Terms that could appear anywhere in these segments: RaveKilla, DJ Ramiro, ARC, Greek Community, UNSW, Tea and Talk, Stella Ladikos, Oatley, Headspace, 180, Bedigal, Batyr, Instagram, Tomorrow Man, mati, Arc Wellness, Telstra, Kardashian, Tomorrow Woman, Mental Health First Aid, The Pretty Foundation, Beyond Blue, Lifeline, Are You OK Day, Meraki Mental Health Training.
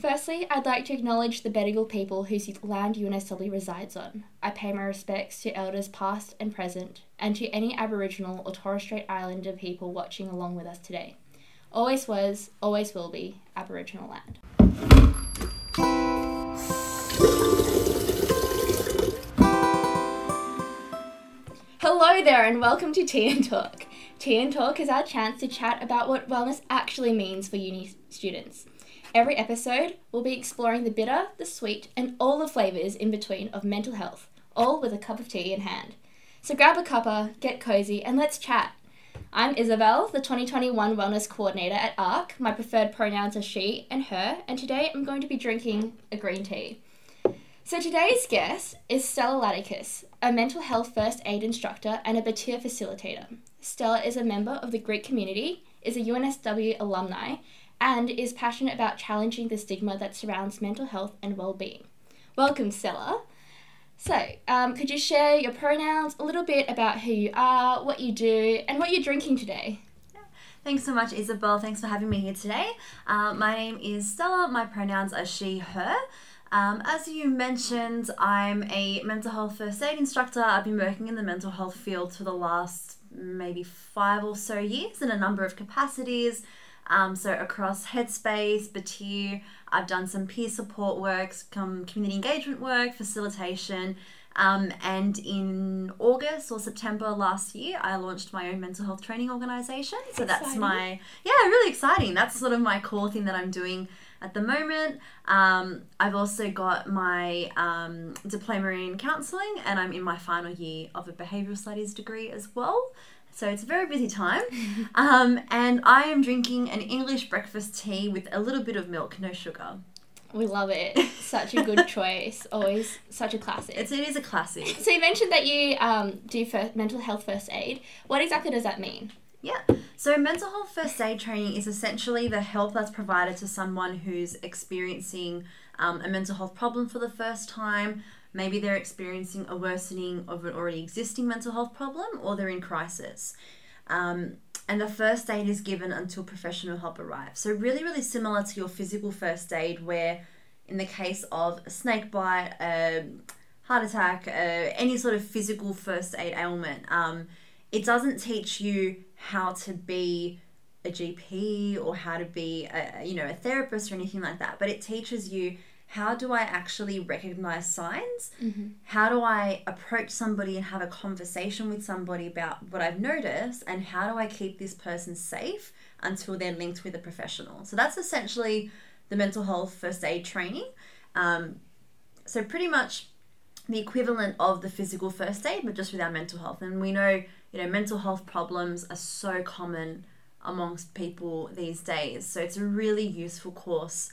Firstly, I'd like to acknowledge the Bedigal people whose land UNSW resides on. I pay my respects to Elders past and present, and to any Aboriginal or Torres Strait Islander people watching along with us today. Always was, always will be, Aboriginal land. Hello there and welcome to Tea and Talk. Tea and Talk is our chance to chat about what wellness actually means for uni students. Every episode, we'll be exploring the bitter, the sweet, and all the flavours in between of mental health, all with a cup of tea in hand. So grab a cuppa, get cosy, and let's chat. I'm Isabel, the 2021 Wellness Coordinator at ARC. My preferred pronouns are she and her, and today I'm going to be drinking a green tea. So today's guest is Stella Ladikos, a mental health first aid instructor and a Batyr facilitator. Stella is a member of the Greek Community, is a UNSW alumni, and is passionate about challenging the stigma that surrounds mental health and well-being. Welcome, Stella. So, could you share your pronouns, a little bit about who you are, what you do, and what you're drinking today? Thanks so much, Isabel. Thanks for having me here today. My name is Stella. My pronouns are she, her. As you mentioned, I'm a mental health first aid instructor. I've been working in the mental health field for the last maybe 5 or so years in a number of capacities. So across Headspace, Batyr, I've done some peer support work, some community engagement work, facilitation, and in August or September last year, I launched my own mental health training organisation. So that's my, really exciting. That's sort of my core thing that I'm doing at the moment. I've also got my diploma in counselling, and I'm in my final year of a behavioural studies degree as well. So it's a very busy time, and I am drinking an English breakfast tea with a little bit of milk, no sugar. We love it. Such a good choice. Always such a classic. It is a classic. So you mentioned that you do mental health first aid. What exactly does that mean? Yeah. So mental health first aid training is essentially the help that's provided to someone who's experiencing a mental health problem for the first time. Maybe they're experiencing a worsening of an already existing mental health problem, or they're in crisis. And the first aid is given until professional help arrives. So really, really similar to your physical first aid, where in the case of a snake bite, a heart attack, any sort of physical first aid ailment, it doesn't teach you how to be a GP or how to be a therapist or anything like that, but it teaches you, how do I actually recognize signs? Mm-hmm. How do I approach somebody and have a conversation with somebody about what I've noticed, and how do I keep this person safe until they're linked with a professional? So that's essentially the mental health first aid training. So pretty much the equivalent of the physical first aid, but just with our mental health. And we know, mental health problems are so common amongst people these days. So it's a really useful course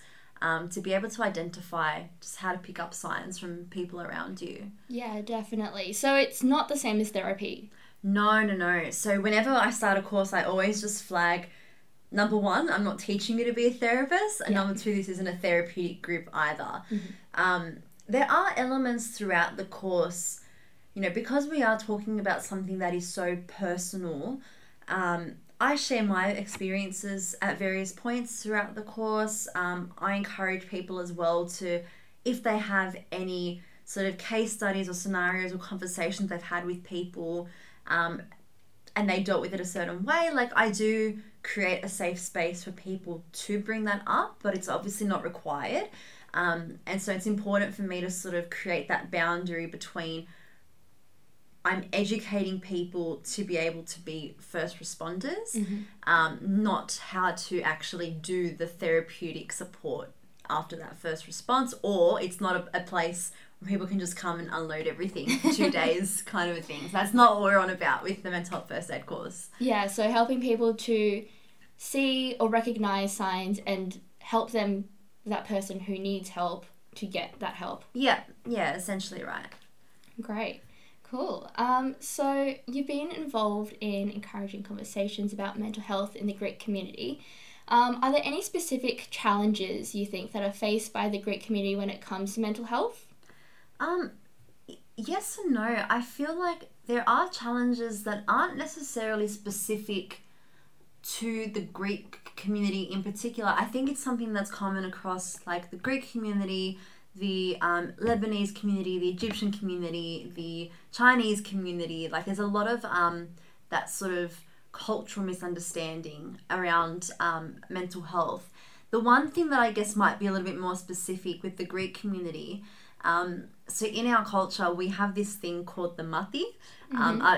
to be able to identify just how to pick up signs from people around you. Yeah, definitely. So it's not the same as therapy? No. So whenever I start a course, I always just flag, number one, I'm not teaching you to be a therapist, and number two, this isn't a therapeutic group either. Mm-hmm. There are elements throughout the course, because we are talking about something that is so personal. I share my experiences at various points throughout the course. I encourage people as well to, if they have any sort of case studies or scenarios or conversations they've had with people, and they dealt with it a certain way, I do create a safe space for people to bring that up, but it's obviously not required. And so it's important for me to sort of create that boundary between I'm educating people to be able to be first responders, mm-hmm. Not how to actually do the therapeutic support after that first response, or it's not a place where people can just come and unload everything for 2 days kind of a thing. So that's not what we're on about with the mental health first aid course. Yeah, so helping people to see or recognise signs and help them, that person who needs help, to get that help. Yeah, essentially right. Great. Cool. So you've been involved in encouraging conversations about mental health in the Greek community. Are there any specific challenges you think that are faced by the Greek community when it comes to mental health? Yes and no. I feel like there are challenges that aren't necessarily specific to the Greek community in particular, I think it's something that's common across like the Greek community, the Lebanese community, the Egyptian community, the Chinese community. Like there's a lot of that sort of cultural misunderstanding around mental health. The one thing that I guess might be a little bit more specific with the Greek community, so in our culture, we have this thing called the mati.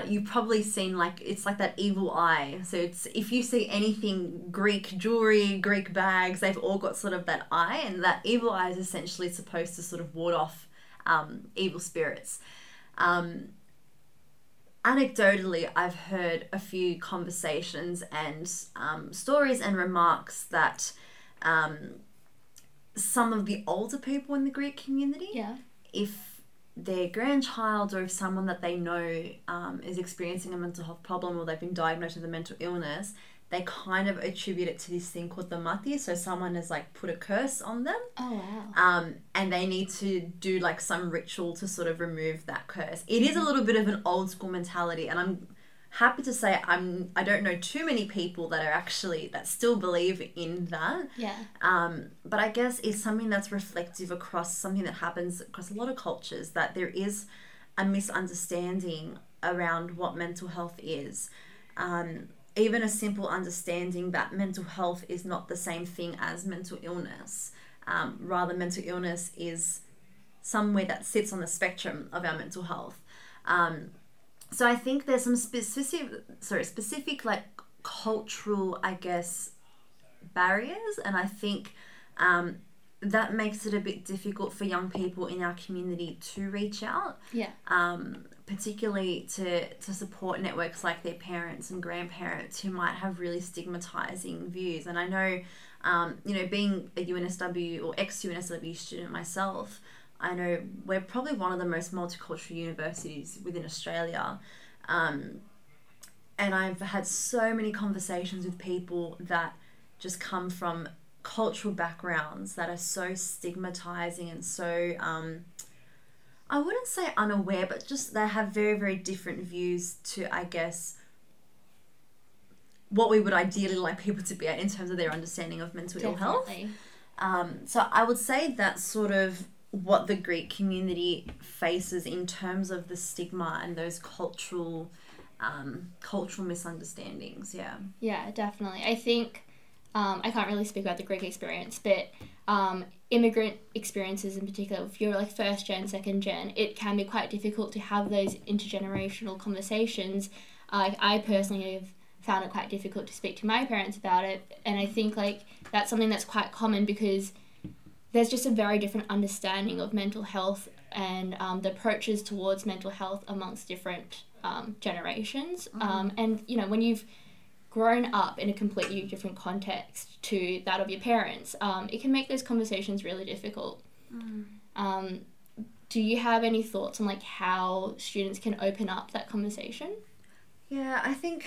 You've probably seen like, it's like that evil eye. So it's, if you see anything Greek jewelry, Greek bags, they've all got sort of that eye, and that evil eye is essentially supposed to sort of ward off evil spirits. Anecdotally, I've heard a few conversations and stories and remarks that some of the older people in the Greek community, if their grandchild or if someone that they know is experiencing a mental health problem or they've been diagnosed with a mental illness, they kind of attribute it to this thing called the mati. So someone has like put a curse on them. And they need to do like some ritual to sort of remove that curse. It is a little bit of an old school mentality, and I'm happy to say I don't know too many people that are actually that still believe in that. But I guess it's something that's reflective across something that happens across a lot of cultures, that there is a misunderstanding around what mental health is. Even a simple understanding that mental health is not the same thing as mental illness. Rather, mental illness is somewhere that sits on the spectrum of our mental health. So I think there's some specific like cultural, I guess, barriers. And I think that makes it a bit difficult for young people in our community to reach out. Particularly to support networks like their parents and grandparents who might have really stigmatizing views. And I know, being a UNSW or ex-UNSW student myself, I know we're probably one of the most multicultural universities within Australia. And I've had so many conversations with people that just come from cultural backgrounds that are so stigmatizing and so, I wouldn't say unaware, but just they have very, very different views to, I guess, what we would ideally like people to be at in terms of their understanding of mental ill health. So I would say that's sort of what the Greek community faces in terms of the stigma and those cultural misunderstandings. Yeah, definitely. I think I can't really speak about the Greek experience, but immigrant experiences in particular, if you're like first gen, second gen, it can be quite difficult to have those intergenerational conversations. I personally have found it quite difficult to speak to my parents about it, and I think like that's something that's quite common because there's just a very different understanding of mental health and the approaches towards mental health amongst different generations. And, you know, when you've grown up in a completely different context to that of your parents, it can make those conversations really difficult. Do you have any thoughts on, like, how students can open up that conversation? Yeah, I think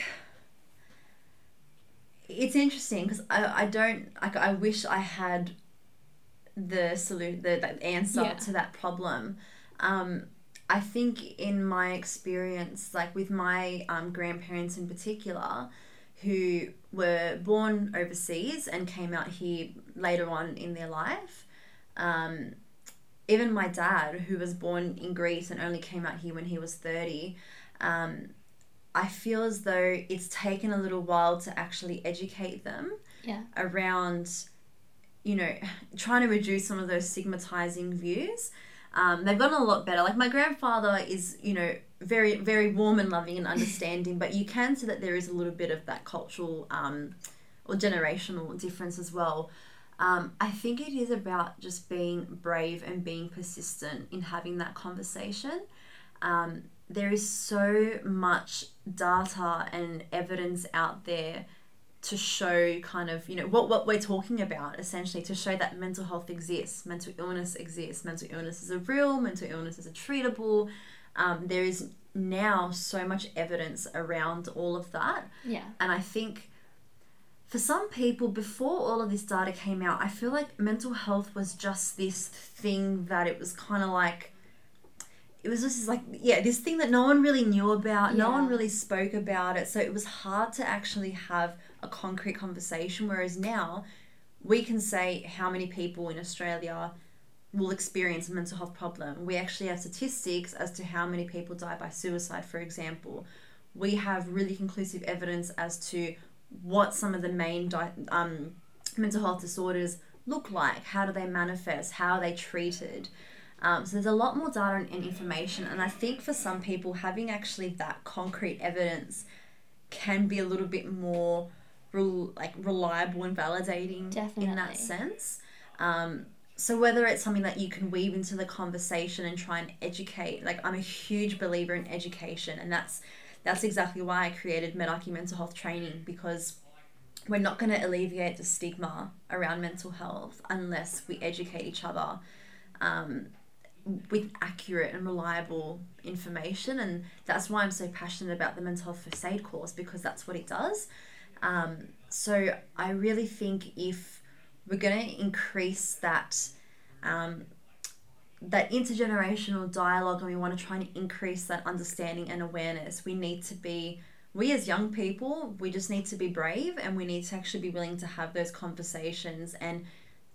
it's interesting because I wish I had the answer to that problem. I think in my experience, like with my grandparents in particular, who were born overseas and came out here later on in their life, even my dad, who was born in Greece and only came out here when he was 30, I feel as though it's taken a little while to actually educate them around, you know, trying to reduce some of those stigmatizing views. They've gotten a lot better. Like my grandfather is, you know, very, very warm and loving and understanding, but you can see that there is a little bit of that cultural or generational difference as well. I think it is about just being brave and being persistent in having that conversation. There is so much data and evidence out there to show kind of, you know, what we're talking about, essentially, to show that mental health exists, mental illness exists, mental illnesses are real, mental illnesses are treatable. There is now so much evidence around all of that. And I think for some people, before all of this data came out, I feel like mental health was just this thing that it was kind of like, it was just like, this thing that no one really knew about, no one really spoke about it. So it was hard to actually have a concrete conversation, whereas now we can say how many people in Australia will experience a mental health problem. We actually have statistics as to how many people die by suicide, for example. We have really conclusive evidence as to what some of the main mental health disorders look like, how do they manifest, how are they treated. So there's a lot more data and information, and I think for some people having actually that concrete evidence can be a little bit more reliable and validating. Definitely. In that sense. So whether it's something that you can weave into the conversation and try and educate, like I'm a huge believer in education, and that's exactly why I created Meraki Mental Health Training, because we're not going to alleviate the stigma around mental health unless we educate each other with accurate and reliable information. And that's why I'm so passionate about the Mental Health First Aid course, because that's what it does. So I really think if we're going to increase that that intergenerational dialogue, and we want to try and increase that understanding and awareness, we as young people, we just need to be brave, and we need to actually be willing to have those conversations and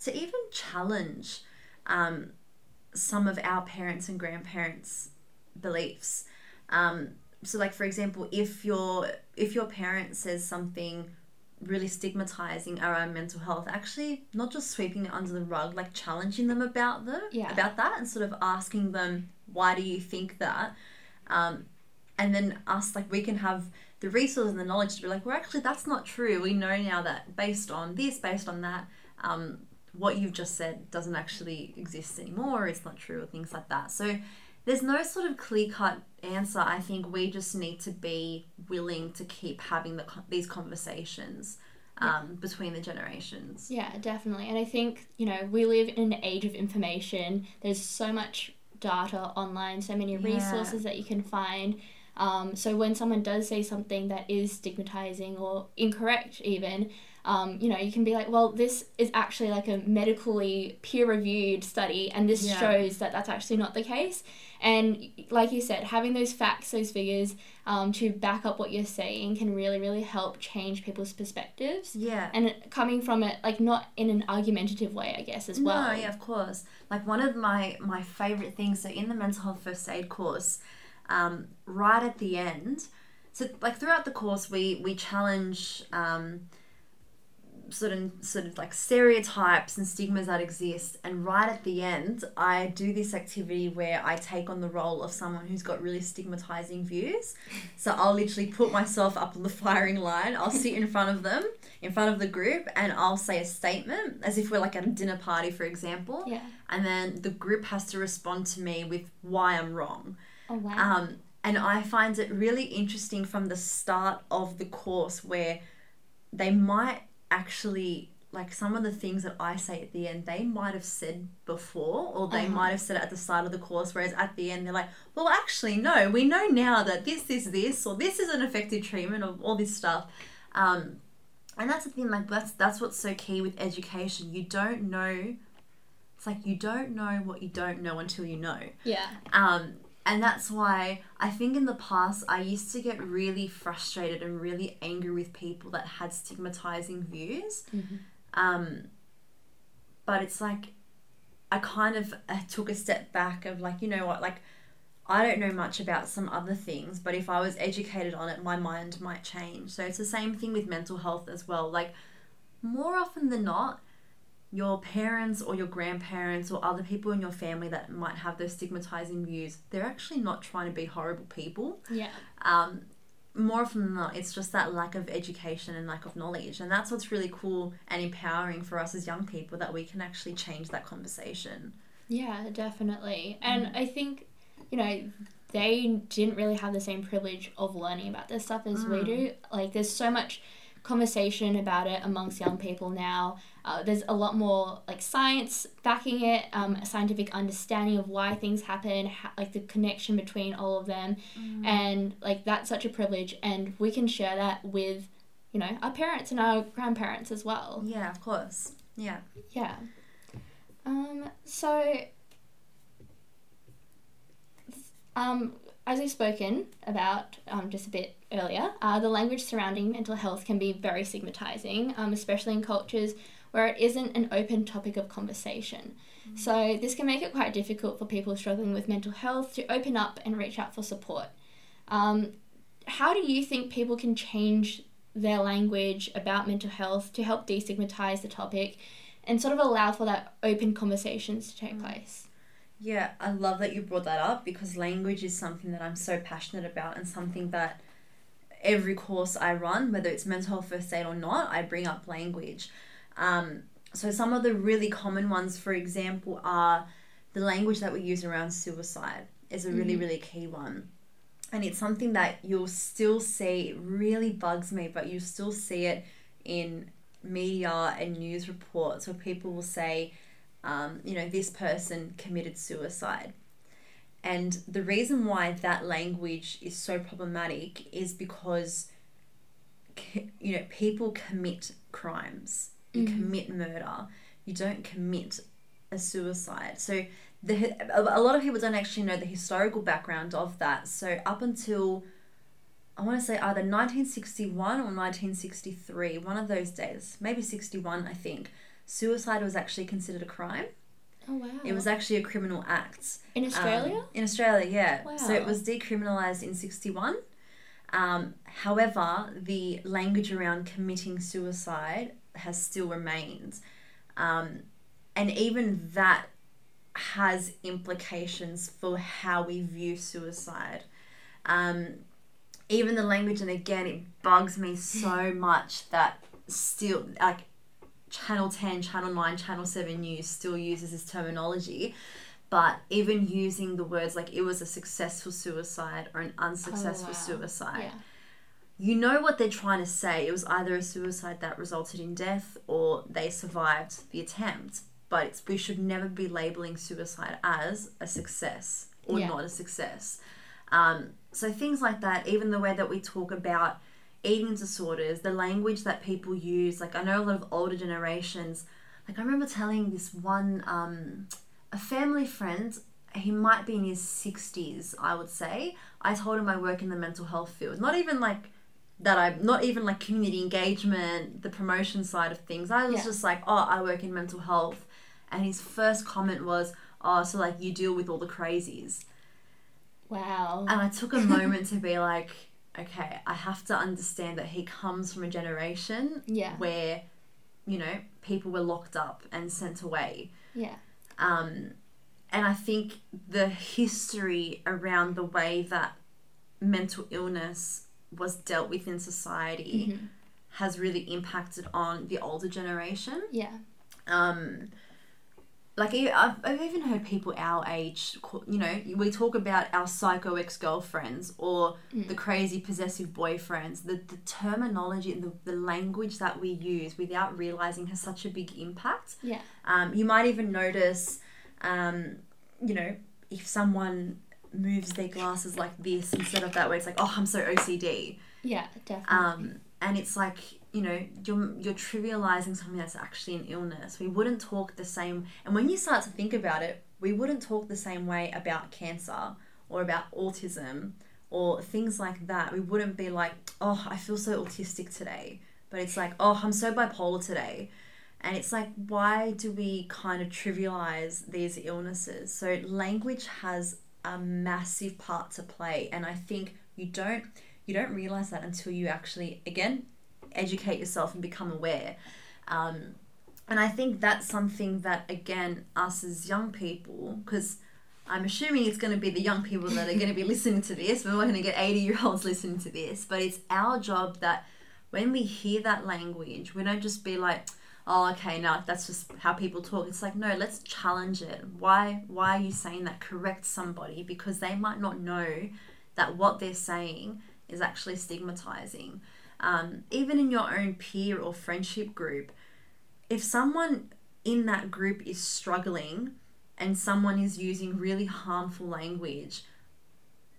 to even challenge some of our parents' and grandparents' beliefs. So like, for example, if your parent says something really stigmatizing around mental health, actually not just sweeping it under the rug, like challenging them about that, and sort of asking them, why do you think that? And then us, like, we can have the resources and the knowledge to be like, well, actually that's not true. We know now that based on this, based on that, what you've just said doesn't actually exist anymore. It's not true, or things like that. So there's no sort of clear-cut answer. I think we just need to be willing to keep having these conversations between the generations. Yeah, definitely. And I think, we live in an age of information. There's so much data online, so many resources that you can find. So when someone does say something that is stigmatizing or incorrect even, you can be like, well, this is actually like a medically peer-reviewed study, and this shows that that's actually not the case. And like you said, having those facts, those figures to back up what you're saying can really, really help change people's perspectives. Yeah. And coming from it, like, not in an argumentative way, I guess, as well. No, yeah, of course. Like, one of my favourite things, so in the Mental Health First Aid course, right at the end, so like throughout the course we challenge sort of like stereotypes and stigmas that exist, and right at the end I do this activity where I take on the role of someone who's got really stigmatizing views. So I'll literally put myself up on the firing line, I'll sit in front of them, in front of the group, and I'll say a statement as if we're like at a dinner party, for example, and then the group has to respond to me with why I'm wrong. Oh, wow. And I find it really interesting from the start of the course where they might actually, like, some of the things that I say at the end, they might have said before, or they might have said it at the start of the course, whereas at the end they're like, well, actually, no, we know now that this, or this is an effective treatment, or all this stuff. And that's the thing, like, that's what's so key with education. You don't know. It's like, you don't know what you don't know until you know. Yeah. And that's why I think in the past I used to get really frustrated and really angry with people that had stigmatizing views. Mm-hmm. But it's like I kind of took a step back of like, you know what, like I don't know much about some other things, but if I was educated on it, my mind might change. So it's the same thing with mental health as well. Like, more often than not, your parents or your grandparents or other people in your family that might have those stigmatizing views, they're actually not trying to be horrible people. Yeah. More often than not, it's just that lack of education and lack of knowledge. And that's what's really cool and empowering for us as young people, that we can actually change that conversation. Yeah, definitely. And I think, they didn't really have the same privilege of learning about this stuff as we do. Like, there's so much conversation about it amongst young people now. There's a lot more like science backing it, a scientific understanding of why things happen, like the connection between all of them. And like, that's such a privilege, and we can share that with our parents and our grandparents as well. Yeah, of course. Yeah So As we've spoken about just a bit earlier, the language surrounding mental health can be very stigmatizing, especially in cultures where it isn't an open topic of conversation. Mm-hmm. So this can make it quite difficult for people struggling with mental health to open up and reach out for support. How do you think people can change their language about mental health to help destigmatize the topic and sort of allow for that open conversations to take place? Yeah, I love that you brought that up, because language is something that I'm so passionate about, and something that every course I run, whether it's mental health first aid or not, I bring up language. So some of the really common ones, for example, are the language that we use around suicide is a really, really key one. And it's something that you'll still see. It really bugs me, but you still see it in media and news reports where people will say, this person committed suicide. And the reason why that language is so problematic is because, people commit crimes. You commit murder. You don't commit a suicide. So a lot of people don't actually know the historical background of that. So up until, I want to say either 1961 or 1963, one of those days, maybe 61, I think, suicide was actually considered a crime. Oh, wow. It was actually a criminal act. In Australia? In Australia, yeah. Wow. So it was decriminalised in 61. However, the language around committing suicide has still remained. And even that has implications for how we view suicide. Even the language, and again, it bugs me so much that still, like, Channel 10, Channel 9, Channel 7 News still uses this terminology, but even using the words like it was a successful suicide or an unsuccessful suicide. Yeah. You know what they're trying to say. It was either a suicide that resulted in death or they survived the attempt. But we should never be labeling suicide as a success or not a success. So things like that, even the way that we talk about eating disorders, the language that people use. Like, I know a lot of older generations, like I remember telling this one, a family friend, he might be in his 60s, I would say. I told him I work in the mental health field. Not even like community engagement, the promotion side of things. I was just like, oh, I work in mental health. And his first comment was, oh, so like you deal with all the crazies. Wow. And I took a moment to be like, okay, I have to understand that he comes from a generation where, people were locked up and sent away. Yeah. And I think the history around the way that mental illness was dealt with in society has really impacted on the older generation. Yeah. Like, I've even heard people our age, we talk about our psycho ex-girlfriends or the crazy possessive boyfriends. The terminology and the language that we use without realising has such a big impact. Yeah. You might even notice, if someone moves their glasses like this instead of that way, it's like, oh, I'm so OCD. Yeah, definitely. And it's like, you're trivializing something that's actually an illness. We wouldn't talk the same. And when you start to think about it, we wouldn't talk the same way about cancer or about autism or things like that. We wouldn't be like, oh, I feel so autistic today. But it's like, oh, I'm so bipolar today. And it's like, why do we kind of trivialize these illnesses? So language has a massive part to play. And I think you don't realize that until you actually, again, educate yourself and become aware. And I think that's something that, again, us as young people, because I'm assuming it's going to be the young people that are going to be listening to this. We're not going to get 80-year-olds listening to this. But it's our job that when we hear that language, we don't just be like, oh, okay, no, that's just how people talk. It's like, no, let's challenge it. Why are you saying that? Correct somebody, because they might not know that what they're saying is actually stigmatizing. Even in your own peer or friendship group, if someone in that group is struggling and someone is using really harmful language,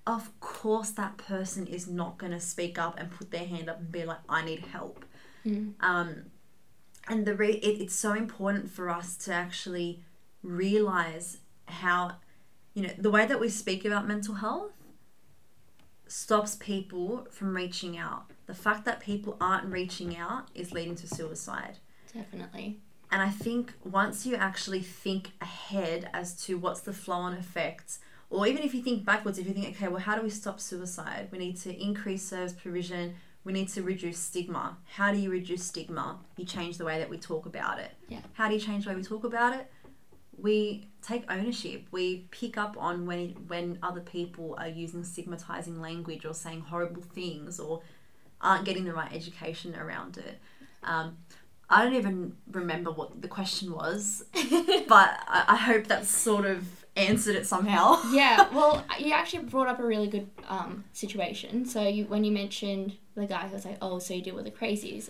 of course that person is not going to speak up and put their hand up and be like, I need help. And it's so important for us to actually realise how, the way that we speak about mental health stops people from reaching out. The fact that people aren't reaching out is leading to suicide. Definitely. And I think once you actually think ahead as to what's the flow-on effect, or even if you think backwards, if you think, okay, well, how do we stop suicide? We need to increase service provision. We need to reduce stigma. How do you reduce stigma? You change the way that we talk about it. Yeah. How do you change the way we talk about it? We take ownership. We pick up on when other people are using stigmatizing language or saying horrible things or aren't getting the right education around it. I don't even remember what the question was, but I hope that sort of answered it somehow. Yeah, well, you actually brought up a really good situation. So when you mentioned the guy who was like, oh, so you deal with the crazies.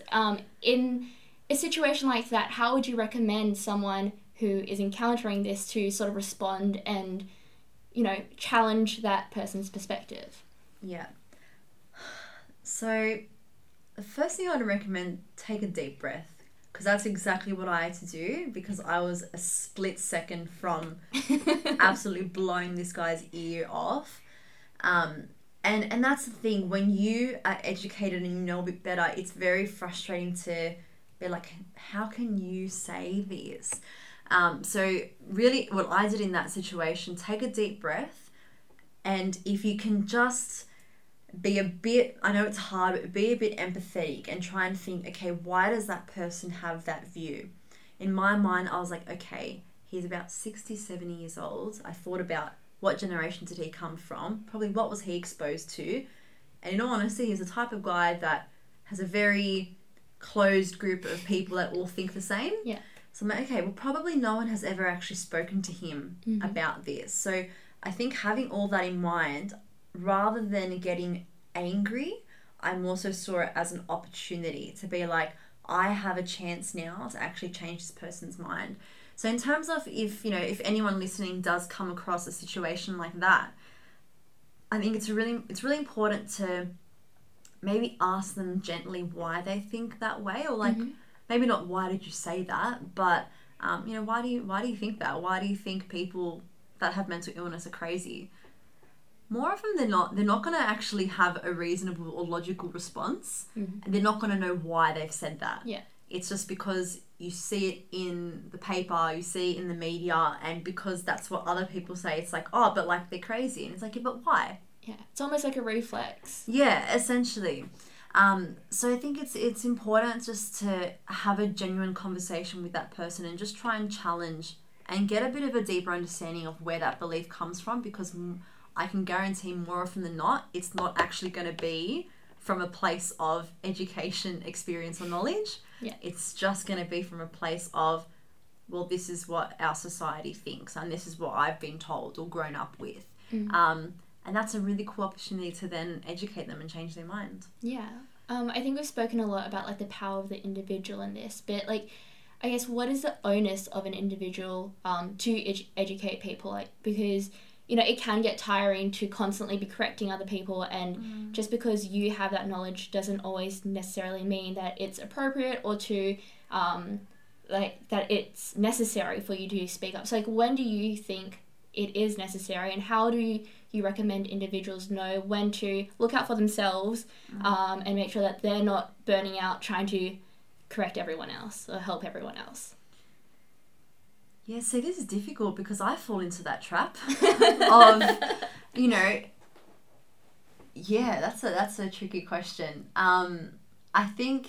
In a situation like that, how would you recommend someone who is encountering this to sort of respond and, you know, challenge that person's perspective? Yeah. So the first thing I would recommend, take a deep breath. Because that's exactly what I had to do, because I was a split second from absolutely blowing this guy's ear off. And that's the thing, when you are educated and you know a bit better, it's very frustrating to be like, how can you say this? So really what I did in that situation, take a deep breath, and if you can just be a bit, I know it's hard, but be a bit empathetic and try and think, okay, why does that person have that view? In my mind, I was like, okay, he's about 60, 70 years old. I thought about what generation did he come from? Probably what was he exposed to? And in all honesty, he's the type of guy that has a very closed group of people that all think the same. Yeah. So I'm like, okay, well, probably no one has ever actually spoken to him about this. So I think having all that in mind, rather than getting angry, I more so saw it as an opportunity to be like, I have a chance now to actually change this person's mind. So in terms of if anyone listening does come across a situation like that, I think it's really important to maybe ask them gently why they think that way, or like maybe not why did you say that, but why do you think that? Why do you think people that have mental illness are crazy? More often than not, they're not going to actually have a reasonable or logical response, and they're not going to know why they've said that. Yeah. It's just because you see it in the paper, you see it in the media, and because that's what other people say, it's like, oh, but like they're crazy. And it's like, yeah, but why? Yeah. It's almost like a reflex. Yeah, essentially. So I think it's important just to have a genuine conversation with that person and just try and challenge and get a bit of a deeper understanding of where that belief comes from, because I can guarantee more often than not, it's not actually going to be from a place of education, experience, or knowledge. Yeah. It's just going to be from a place of, well, this is what our society thinks and this is what I've been told or grown up with. And that's a really cool opportunity to then educate them and change their mind. Yeah. I think we've spoken a lot about like the power of the individual in this, but like, I guess what is the onus of an individual to educate people? Like, because it can get tiring to constantly be correcting other people, and just because you have that knowledge doesn't always necessarily mean that it's appropriate or to that it's necessary for you to speak up. So like, when do you think it is necessary, and how do you recommend individuals know when to look out for themselves and make sure that they're not burning out trying to correct everyone else or help everyone else? Yeah, see, this is difficult because I fall into that trap that's a tricky question. I think,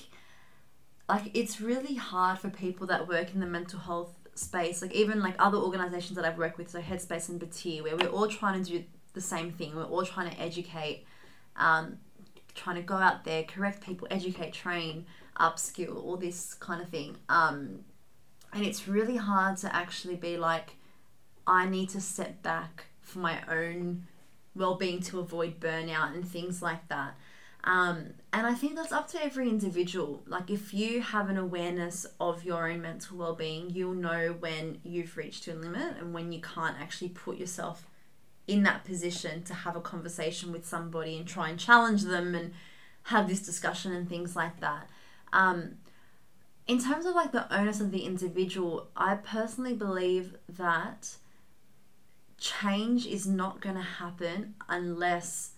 like, it's really hard for people that work in the mental health space, like even like other organisations that I've worked with, so Headspace and Batyr, where we're all trying to do the same thing. We're all trying to educate, trying to go out there, correct people, educate, train, upskill, all this kind of thing. And it's really hard to actually be like, I need to step back for my own well-being to avoid burnout and things like that. And I think that's up to every individual. Like, if you have an awareness of your own mental well-being, you'll know when you've reached your limit and when you can't actually put yourself in that position to have a conversation with somebody and try and challenge them and have this discussion and things like that. In terms of like the onus of the individual, I personally believe that change is not going to happen unless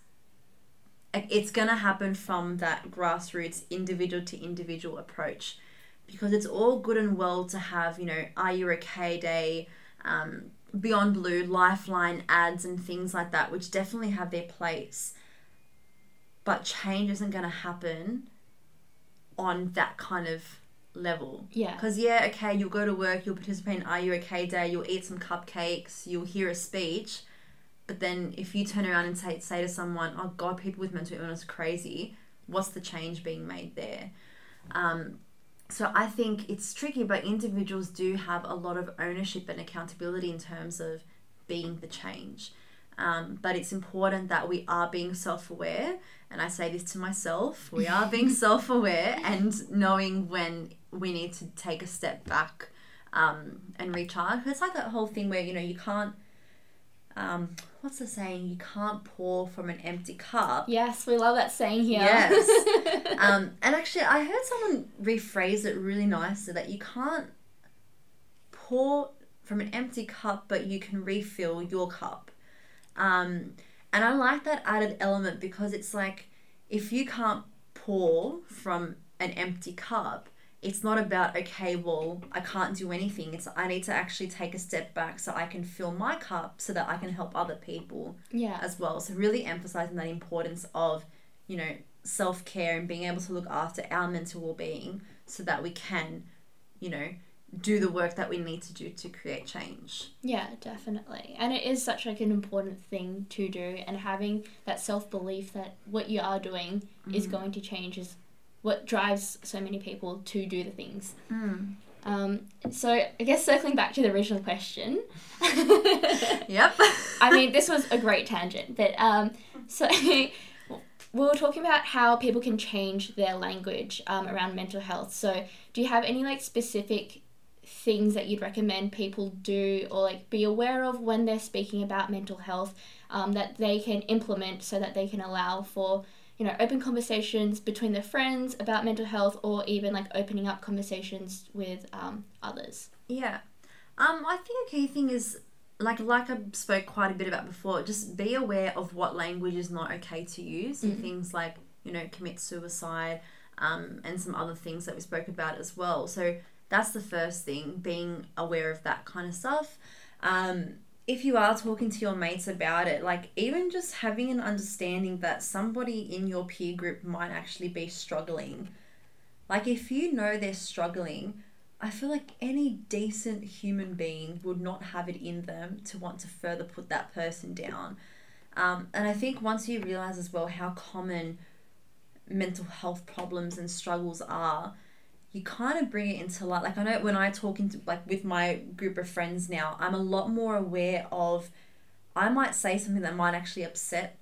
it's going to happen from that grassroots individual to individual approach, because it's all good and well to have, you know, Are You OK Day, Beyond Blue, Lifeline ads and things like that, which definitely have their place. But change isn't going to happen on that kind of level. Yeah. Because, yeah, okay, you'll go to work, you'll participate in Are You OK Day, you'll eat some cupcakes, you'll hear a speech. But then if you turn around and say to someone, oh, God, people with mental illness are crazy, what's the change being made there? So I think it's tricky, but individuals do have a lot of ownership and accountability in terms of being the change. But it's important that we are being self-aware, and I say this to myself, we are being self-aware and knowing when we need to take a step back and recharge. It's like that whole thing where, you know, you can't, what's the saying? You can't pour from an empty cup. Yes, we love that saying here. Yes. And actually, I heard someone rephrase it really nicely, that you can't pour from an empty cup, but you can refill your cup. And I like that added element, because it's like, if you can't pour from an empty cup, it's not about, okay, well, I can't do anything. It's, I need to actually take a step back so I can fill my cup so that I can help other people as well. So really emphasizing that importance of, you know, self-care and being able to look after our mental well-being so that we can, you know, do the work that we need to do to create change. Yeah, definitely. And it is such like an important thing to do, and having that self-belief that what you are doing is going to change is what drives so many people to do the things. So I guess circling back to the original question. Yep. I mean, this was a great tangent, but so we were talking about how people can change their language around mental health. So do you have any like specific things that you'd recommend people do or like be aware of when they're speaking about mental health that they can implement so that they can allow for, you know, open conversations between their friends about mental health, or even like opening up conversations with others? Yeah. I think a key thing is, like I spoke quite a bit about before, just be aware of what language is not okay to use, and things like, you know, commit suicide and some other things that we spoke about as well. So that's the first thing, being aware of that kind of stuff. If you are talking to your mates about it, like even just having an understanding that somebody in your peer group might actually be struggling. Like if you know they're struggling, I feel like any decent human being would not have it in them to want to further put that person down. And I think once you realize as well how common mental health problems and struggles are, you kind of bring it into light. Like I know when I talk into like with my group of friends now, I'm a lot more aware of, I might say something that might actually upset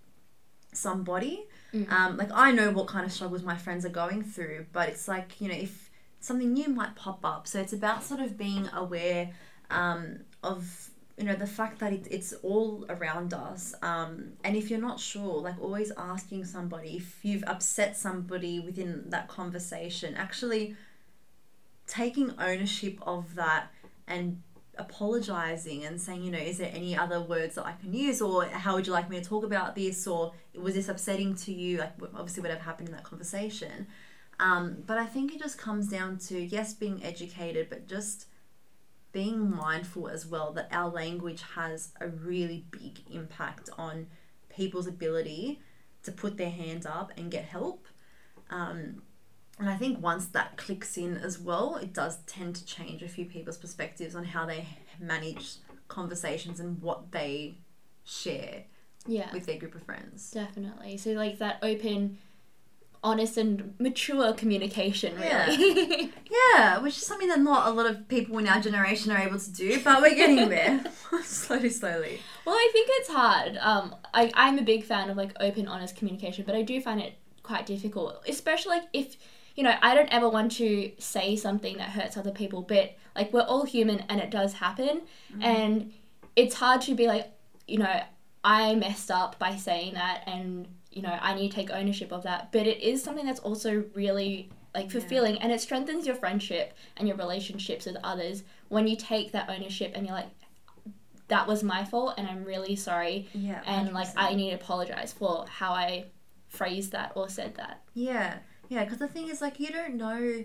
somebody. Like I know what kind of struggles my friends are going through, but it's like, you know, if something new might pop up. So it's about sort of being aware of, you know, the fact that it's all around us. And if you're not sure, like always asking somebody. If you've upset somebody within that conversation, actually taking ownership of that and apologizing and saying, you know, is there any other words that I can use, or how would you like me to talk about this, or was this upsetting to you, like obviously whatever happened in that conversation. But I think it just comes down to, yes, being educated, but just being mindful as well that our language has a really big impact on people's ability to put their hands up and get help. And I think once that clicks in as well, it does tend to change a few people's perspectives on how they manage conversations and what they share with their group of friends. Definitely. So like that open, honest and mature communication, really. Yeah, which is something that not a lot of people in our generation are able to do, but we're getting there. slowly. Well, I think it's hard. I'm a big fan of like open, honest communication, but I do find it quite difficult, especially like if, you know, I don't ever want to say something that hurts other people, but like we're all human and it does happen. And it's hard to be like, you know, I messed up by saying that, and you know, I need to take ownership of that. But it is something that's also really like fulfilling, and it strengthens your friendship and your relationships with others when you take that ownership and you're like, that was my fault and I'm really sorry, and like I need to apologize for how I phrased that or said that. Yeah, yeah, because the thing is, like, you don't know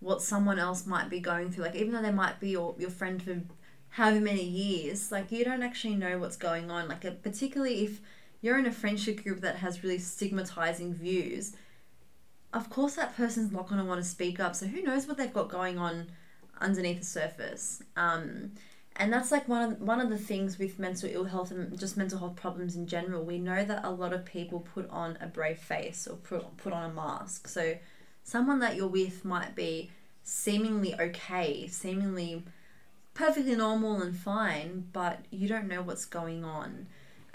what someone else might be going through. Like, even though they might be your friend for however many years, like, you don't actually know what's going on. Like, particularly if you're in a friendship group that has really stigmatizing views, of course that person's not going to want to speak up. So who knows what they've got going on underneath the surface. And that's like one of the things with mental ill health and just mental health problems in general. We know that a lot of people put on a brave face or put on a mask. So someone that you're with might be seemingly okay, seemingly perfectly normal and fine, but you don't know what's going on.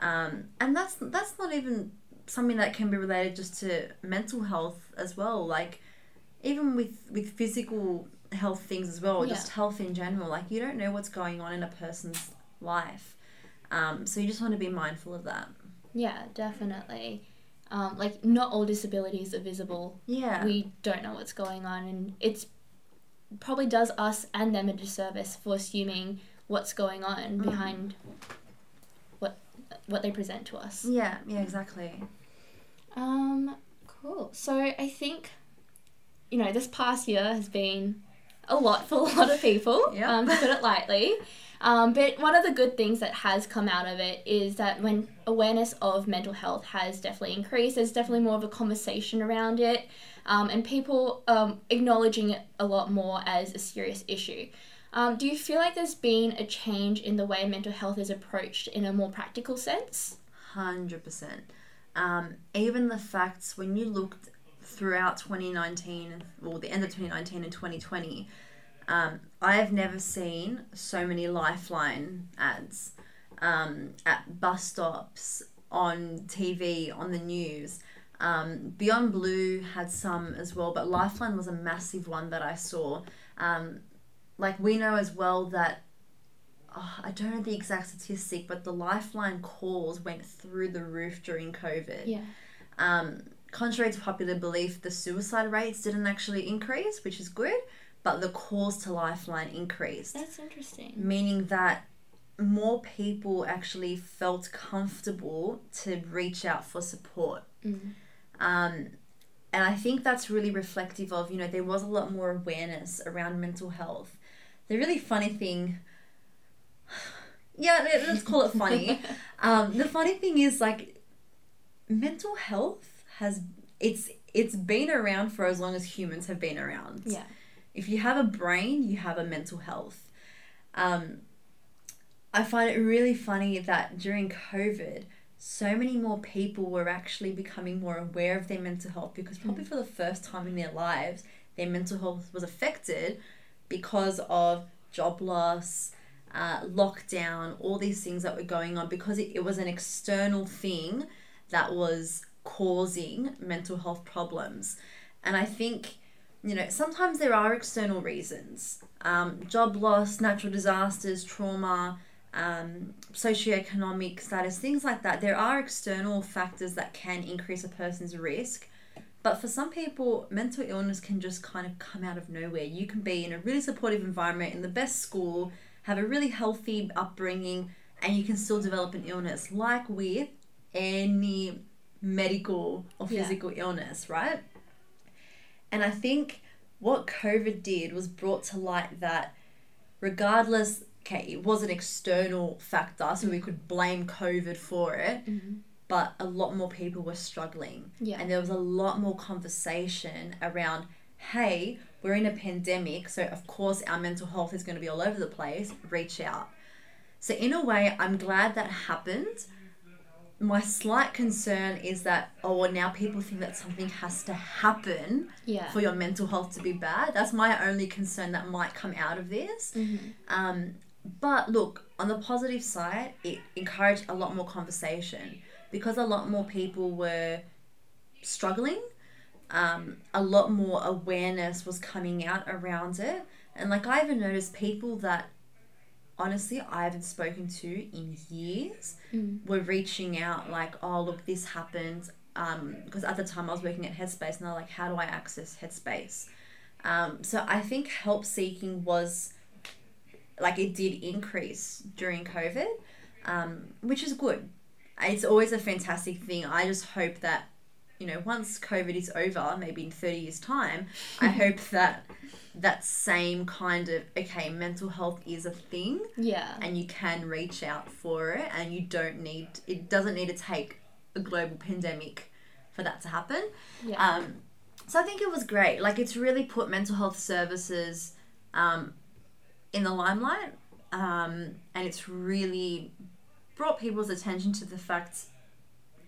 And that's not even something that can be related just to mental health as well. Like, even with physical health things as well, or just health in general, like, you don't know what's going on in a person's life. So you just want to be mindful of that. Yeah, definitely. Like, not all disabilities are visible. Yeah. We don't know what's going on, and it probably does us and them a disservice for assuming what's going on behind what they present to us. Yeah, yeah, exactly. Cool. So I think, you know, this past year has been a lot for a lot of people, yep. To put it lightly. But one of the good things that has come out of it is that when awareness of mental health has definitely increased, there's definitely more of a conversation around it, and people acknowledging it a lot more as a serious issue. Do you feel like there's been a change in the way mental health is approached in a more practical sense? 100%. Even the facts, when you looked throughout 2019, or the end of 2019 and 2020, I have never seen so many Lifeline ads at bus stops, on TV, on the news. Beyond Blue had some as well, but Lifeline was a massive one that I saw. Like, we know as well that, I don't know the exact statistic, but the Lifeline calls went through the roof during COVID. Yeah. Contrary to popular belief, the suicide rates didn't actually increase, which is good, but the calls to Lifeline increased. That's interesting. Meaning that more people actually felt comfortable to reach out for support. Mm. And I think that's really reflective of, you know, there was a lot more awareness around mental health. The really funny thing, yeah, let's call it funny. The funny thing is, like, mental health has, it's been around for as long as humans have been around. Yeah. If you have a brain, you have a mental health. I find it really funny that during COVID, so many more people were actually becoming more aware of their mental health, because probably for the first time in their lives, their mental health was affected because of job loss, lockdown, all these things that were going on, because it was an external thing that was causing mental health problems. And I think, you know, sometimes there are external reasons, job loss, natural disasters, trauma, socioeconomic status, things like that. There are external factors that can increase a person's risk, but for some people, mental illness can just kind of come out of nowhere. You can be in a really supportive environment, in the best school, have a really healthy upbringing, and you can still develop an illness, like with any medical or physical illness, right? And I think what COVID did was brought to light that, regardless, okay, it was an external factor, so we could blame COVID for it, but a lot more people were struggling. Yeah. And there was a lot more conversation around, hey, we're in a pandemic, so of course our mental health is going to be all over the place, reach out. So in a way, I'm glad that happened. My slight concern is that, well, now people think that something has to happen for your mental health to be bad. That's my only concern that might come out of this. But look, on the positive side, it encouraged a lot more conversation, because a lot more people were struggling. A lot more awareness was coming out around it. And, like, I even noticed people that, honestly, I haven't spoken to in years were reaching out, like, oh, look, this happened. Because at the time I was working at Headspace, and I was like, how do I access Headspace? So I think help seeking was, like, it did increase during COVID, which is good. It's always a fantastic thing. I just hope that you know, once COVID is over, maybe in 30 years' time, I hope that that same kind of, okay, mental health is a thing. Yeah. And you can reach out for it, and you don't need, it doesn't need to take a global pandemic for that to happen. Yeah. So I think it was great. Like, it's really put mental health services in the limelight, and it's really brought people's attention to the fact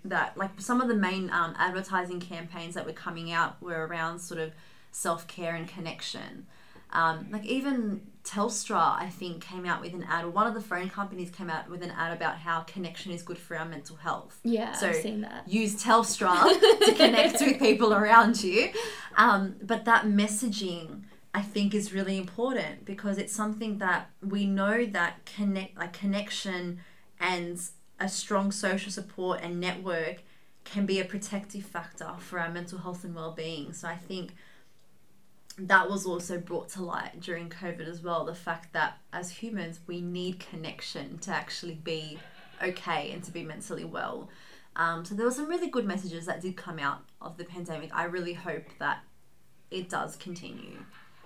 that, like, some of the main advertising campaigns that were coming out were around sort of self-care and connection. Like, even Telstra, I think, came out with an ad, or one of the phone companies came out with an ad about how connection is good for our mental health. Yeah, so I've seen that. Use Telstra to connect with people around you. But that messaging, I think, is really important, because it's something that we know that connection and a strong social support and network can be a protective factor for our mental health and well-being. So I think that was also brought to light during COVID as well, the fact that as humans, we need connection to actually be okay and to be mentally well. So there were some really good messages that did come out of the pandemic. I really hope that it does continue.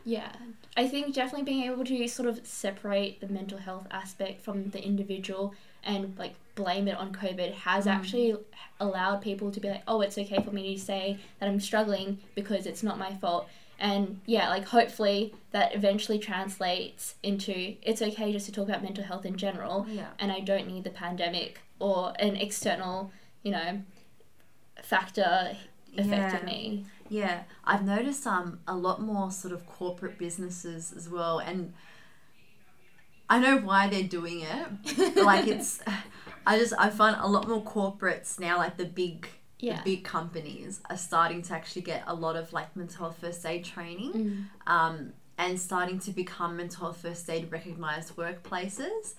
Yeah, I think definitely being able to sort of separate the mental health aspect from the individual and, like, blame it on COVID has actually allowed people to be like, oh, it's okay for me to say that I'm struggling because it's not my fault. And yeah, like, hopefully that eventually translates into it's okay just to talk about mental health in general. Yeah. And I don't need the pandemic or an external, you know, factor affecting me. Yeah, I've noticed a lot more sort of corporate businesses as well, and I know why they're doing it. Like, it's, I find a lot more corporates now, like the big companies are starting to actually get a lot of, like, mental health first aid training, and starting to become mental health first aid recognised workplaces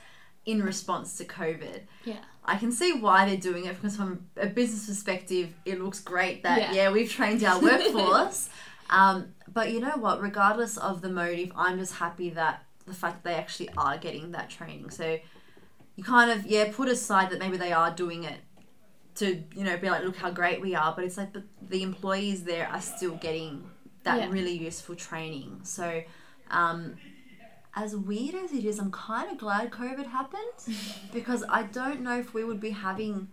in response to COVID. Yeah. I can see why they're doing it, because from a business perspective, it looks great that, we've trained our workforce. But you know what? Regardless of the motive, I'm just happy that the fact that they actually are getting that training. So you kind of, put aside that maybe they are doing it to, you know, be like, look how great we are. But it's like the employees there are still getting that really useful training. So as weird as it is, I'm kind of glad COVID happened, because I don't know if we would be having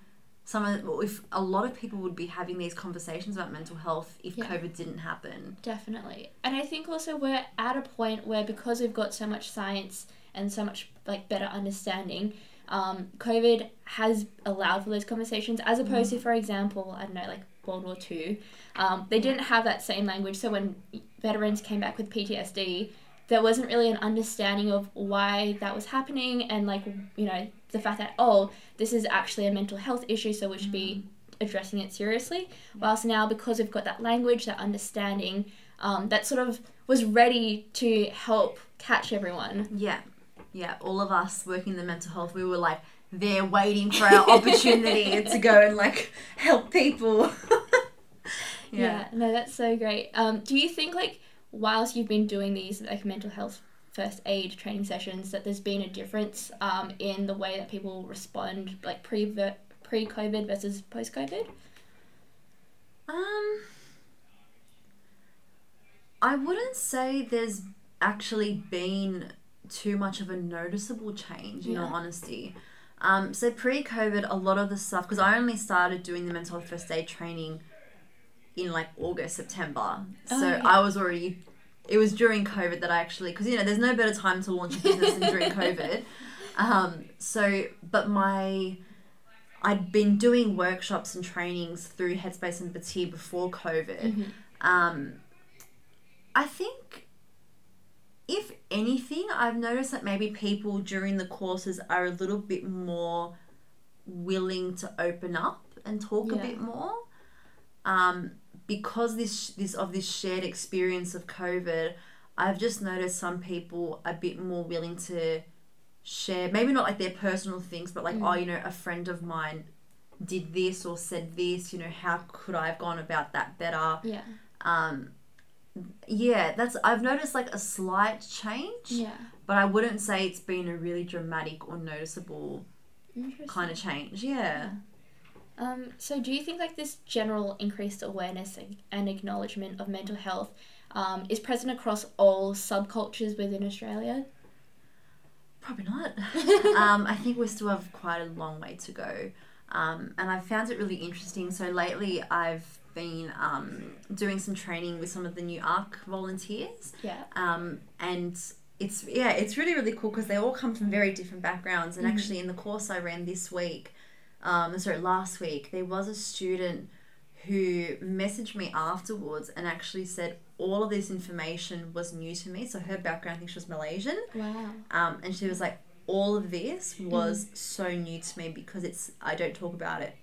if a lot of people would be having these conversations about mental health if COVID didn't happen. Definitely. And I think also we're at a point where, because we've got so much science and so much, like, better understanding, COVID has allowed for those conversations, as opposed to, for example, I don't know, like World War II, they didn't have that same language. So when veterans came back with PTSD, there wasn't really an understanding of why that was happening, and, like, you know, the fact that, oh, this is actually a mental health issue, so we should be addressing it seriously. Whilst now, because we've got that language, that understanding, that sort of was ready to help catch everyone. Yeah, all of us working in the mental health, we were like, they're waiting for our opportunity to go and, like, help people. Yeah, no, that's so great. Do you think, like, whilst you've been doing these, like, mental health first aid training sessions, that there's been a difference in the way that people respond, like, pre-COVID versus post-COVID? I wouldn't say there's actually been too much of a noticeable change, in all honesty. So pre-COVID, a lot of the stuff, because I only started doing the mental health first aid training in, like, August, September. I was already, it was during COVID that I actually, because, you know, there's no better time to launch a business than during COVID. I'd been doing workshops and trainings through Headspace and Batyr before COVID. I think, if anything, I've noticed that maybe people during the courses are a little bit more willing to open up and talk a bit more. Because this shared experience of COVID, I've just noticed some people a bit more willing to share, maybe not, like, their personal things, but, like, oh, you know, a friend of mine did this or said this, you know, how could I have gone about that better? Yeah. I've noticed, like, a slight change. Yeah. But I wouldn't say it's been a really dramatic or noticeable kind of change. Yeah. So do you think like this general increased awareness and acknowledgement of mental health is present across all subcultures within Australia? Probably not. I think we still have quite a long way to go. And I found it really interesting. So lately I've been doing some training with some of the new ARC volunteers. Yeah. And it's really, really cool because they all come from very different backgrounds. And actually in the course I ran this week, last week, there was a student who messaged me afterwards and actually said all of this information was new to me. So her background, I think she was Malaysian. Wow. And she was like, all of this was so new to me because I don't talk about it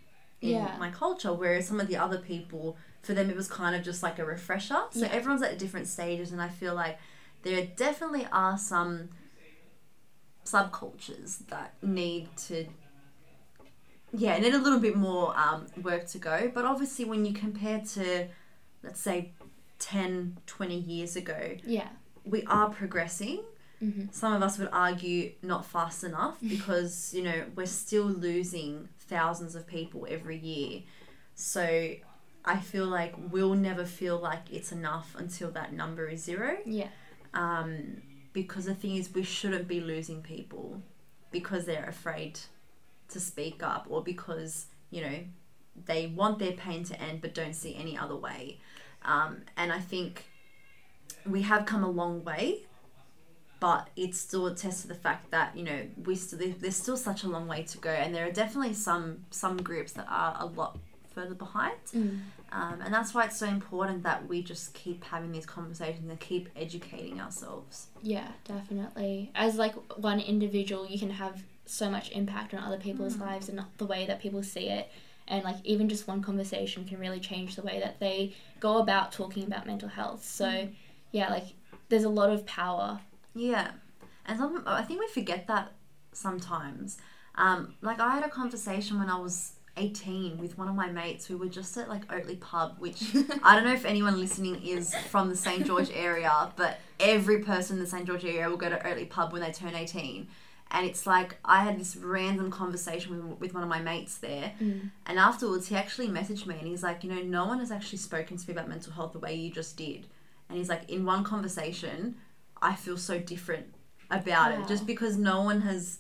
in my culture. Whereas some of the other people, for them, it was kind of just like a refresher. So everyone's at different stages. And I feel like there definitely are some subcultures that need to... Yeah, and then a little bit more work to go. But obviously when you compare to, let's say, 10, 20 years ago, we are progressing. Mm-hmm. Some of us would argue not fast enough because, you know, we're still losing thousands of people every year. So I feel like we'll never feel like it's enough until that number is zero. Yeah. Because the thing is we shouldn't be losing people because they're afraid to speak up or because, you know, they want their pain to end but don't see any other way. And I think we have come a long way, but it's still a test of the fact that, you know, there's still such a long way to go, and there are definitely some groups that are a lot further behind. And that's why it's so important that we just keep having these conversations and keep educating ourselves. Yeah, definitely. As like one individual, you can have so much impact on other people's lives and the way that people see it, and like even just one conversation can really change the way that they go about talking about mental health. So yeah, like there's a lot of power. Yeah, and I think we forget that sometimes. Like I had a conversation when I was 18 with one of my mates. We were just at like Oatley Pub, which I don't know if anyone listening is from the St. George area, but every person in the St. George area will go to Oatley Pub when they turn 18. And it's like I had this random conversation with one of my mates there. And afterwards he actually messaged me and he's like, you know, no one has actually spoken to me about mental health the way you just did. And he's like, in one conversation, I feel so different about it just because no one has,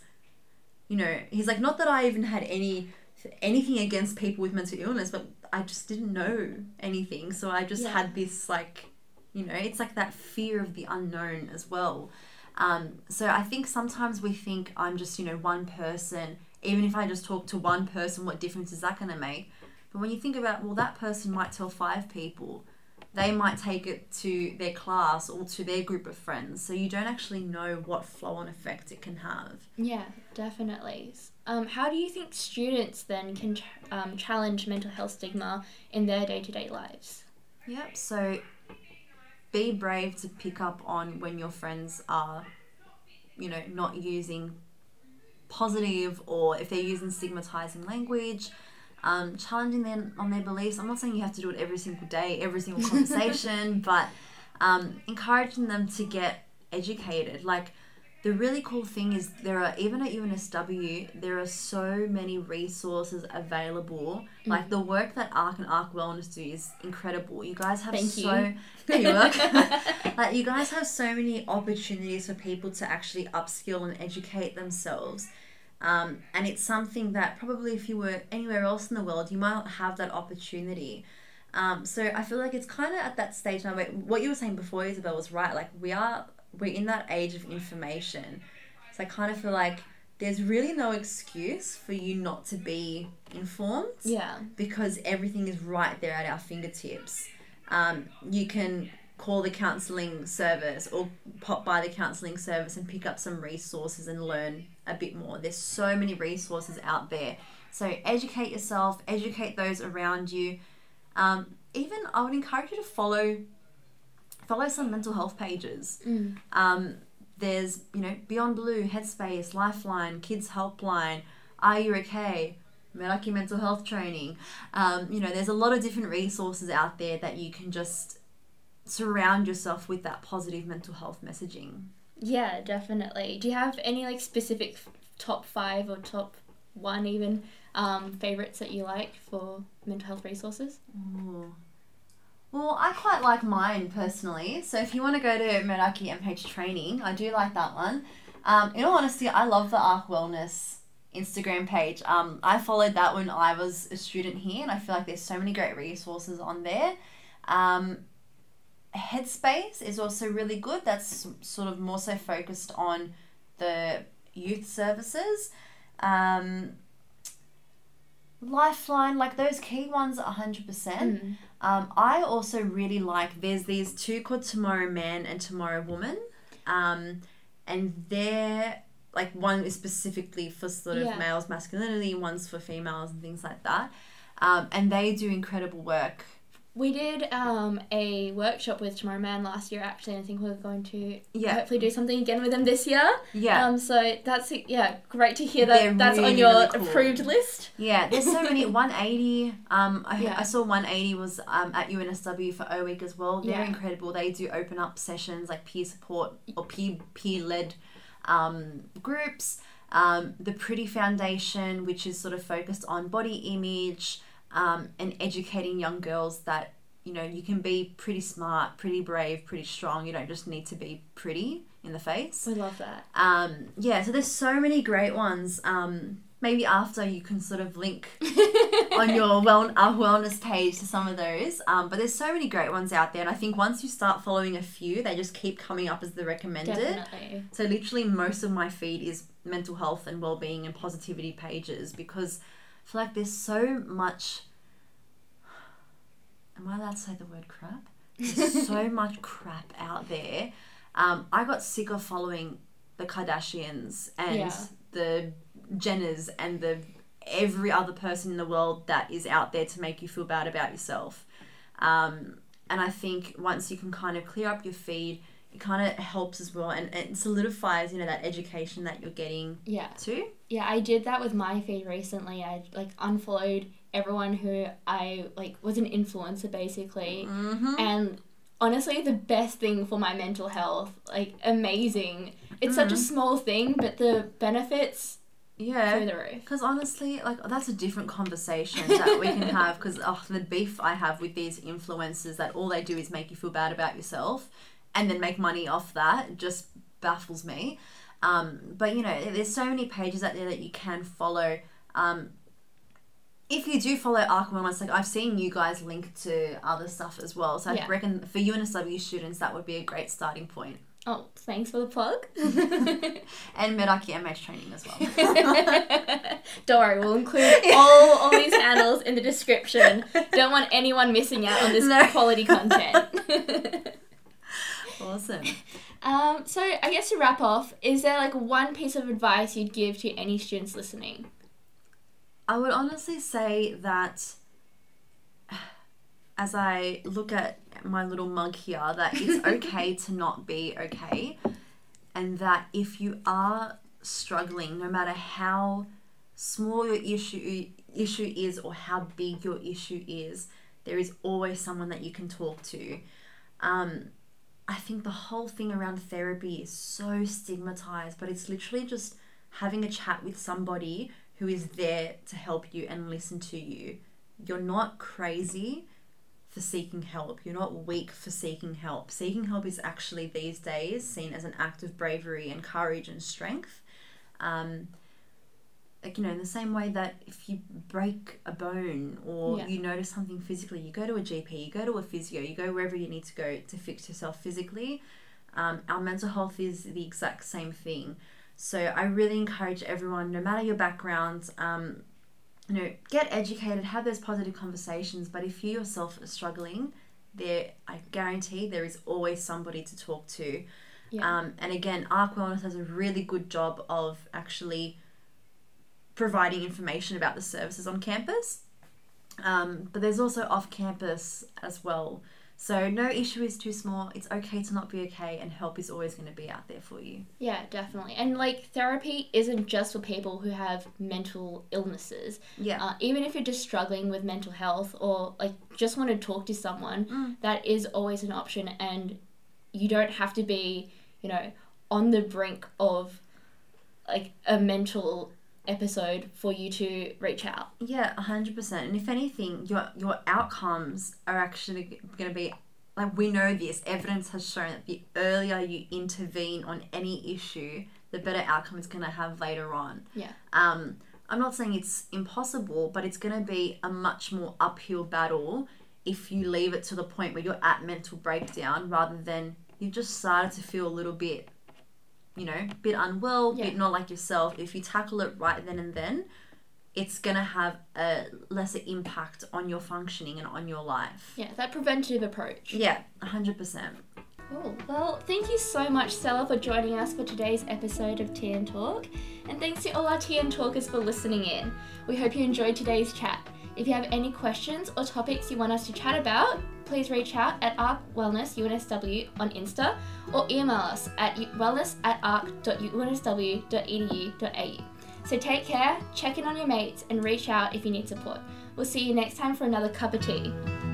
you know, he's like, not that I even had anything against people with mental illness, but I just didn't know anything. So I just had this like, you know, it's like that fear of the unknown as well. So I think sometimes we think I'm just, you know, one person, even if I just talk to one person, what difference is that going to make? But when you think about, well, that person might tell 5 people, they might take it to their class or to their group of friends. So you don't actually know what flow on effect it can have. Yeah, definitely. How do you think students then can challenge mental health stigma in their day-to-day lives? Yep. So be brave to pick up on when your friends are, you know, not using positive or if they're using stigmatizing language, challenging them on their beliefs. I'm not saying you have to do it every single day, every single conversation, but encouraging them to get educated. Like the really cool thing is there are, even at UNSW, there are so many resources available. Like the work that ARC and ARC Wellness do is incredible. You guys have you guys have so many opportunities for people to actually upskill and educate themselves. And it's something that probably if you were anywhere else in the world, you might not have that opportunity. So I feel like it's kind of at that stage now. What you were saying before, Isabel, was right. Like we're in that age of information. So I kind of feel like there's really no excuse for you not to be informed. Yeah. Because everything is right there at our fingertips. You can call the counselling service or pop by the counselling service and pick up some resources and learn a bit more. There's so many resources out there. So educate yourself, educate those around you. Even I would encourage you to follow some mental health pages. There's, you know, Beyond Blue, Headspace, Lifeline, Kids Helpline, Are You OK? Meraki Mental Health Training. You know, there's a lot of different resources out there that you can just surround yourself with that positive mental health messaging. Yeah, definitely. Do you have any like specific top 5 or top one even, favourites that you like for mental health resources? Ooh. Well, I quite like mine personally. So if you want to go to Meraki MH Training, I do like that one. In all honesty, I love the Arc Wellness Instagram page. I followed that when I was a student here, and I feel like there's so many great resources on there. Headspace is also really good. That's sort of more so focused on the youth services. Lifeline, like those key ones, 100%. Mm. I also really like, there's these two called Tomorrow Man and Tomorrow Woman. And they're, like, one is specifically for sort of males' masculinity, one's for females and things like that. And they do incredible work. We did a workshop with Tomorrow Man last year, actually, and I think we're going to hopefully do something again with them this year. Yeah. So that's, great to hear that that's really, on your really cool. approved list. Yeah, there's so many. 180, I saw 180 was at UNSW for O Week as well. They're incredible. They do open up sessions, like peer support or peer-led groups. The Pretty Foundation, which is sort of focused on body image, and educating young girls that, you can be pretty smart, pretty brave, pretty strong. You don't just need to be pretty in the face. I love that. So there's so many great ones. Maybe after you can sort of link on your wellness page to some of those. But there's so many great ones out there. And I think once you start following a few, they just keep coming up as the recommended. Definitely. So literally most of my feed is mental health and wellbeing and positivity pages, because I feel like there's so much, am I allowed to say the word crap? There's so much crap out there. I got sick of following the Kardashians and the Jenners and the every other person in the world that is out there to make you feel bad about yourself. And I think once you can kind of clear up your feed, it kind of helps as well, and it solidifies, that education that you're getting to. Yeah, I did that with my feed recently. I, unfollowed everyone who I, was an influencer, basically. Mm-hmm. And honestly, the best thing for my mental health, amazing. It's such a small thing, but the benefits... through the roof. Because honestly, that's a different conversation that we can have, because the beef I have with these influencers that all they do is make you feel bad about yourself and then make money off that just baffles me. But, there's so many pages out there that you can follow. If you do follow Arc Wellness, I've seen you guys link to other stuff as well. So I reckon for UNSW students, that would be a great starting point. Oh, thanks for the plug. And Meraki MH Training as well. Don't worry, we'll include all these handles in the description. Don't want anyone missing out on this quality content. Awesome. So I guess to wrap off, is there one piece of advice you'd give to any students listening? I would honestly say that as I look at my little mug here, that it's okay to not be okay, and that if you are struggling, no matter how small your issue is or how big your issue is, there is always someone that you can talk to. I think the whole thing around therapy is so stigmatized, but it's literally just having a chat with somebody who is there to help you and listen to you. You're not crazy for seeking help. You're not weak for seeking help. Seeking help is actually these days seen as an act of bravery and courage and strength. In the same way that if you break a bone or you notice something physically, you go to a GP, you go to a physio, you go wherever you need to go to fix yourself physically. Our mental health is the exact same thing. So I really encourage everyone, no matter your background, get educated, have those positive conversations. But if you yourself are struggling, I guarantee there is always somebody to talk to. Yeah. And again, Arc Wellness does a really good job of actually providing information about the services on campus. But there's also off campus as well. So no issue is too small. It's okay to not be okay, and help is always going to be out there for you. Yeah, definitely. And therapy isn't just for people who have mental illnesses. Yeah. Even if you're just struggling with mental health or just want to talk to someone, that is always an option, and you don't have to be, on the brink of a mental episode for you to reach out. Yeah, 100%. And if anything, your outcomes are actually going to be, like, we know this, evidence has shown that the earlier you intervene on any issue, the better outcome it's going to have later on. Yeah. I'm not saying it's impossible, but it's going to be a much more uphill battle if you leave it to the point where you're at mental breakdown rather than you've just started to feel a little bit, you know, bit unwell, bit not like yourself. If you tackle it right then and then, it's going to have a lesser impact on your functioning and on your life. Yeah, that preventative approach. Yeah, 100%. Cool. Well, thank you so much, Stella, for joining us for today's episode of Tea and Talk. And thanks to all our Tea and Talkers for listening in. We hope you enjoyed today's chat. If you have any questions or topics you want us to chat about, please reach out at Arc Wellness UNSW on Insta or email us at wellness@arc.unsw.edu.au. So take care, check in on your mates, and reach out if you need support. We'll see you next time for another cup of tea.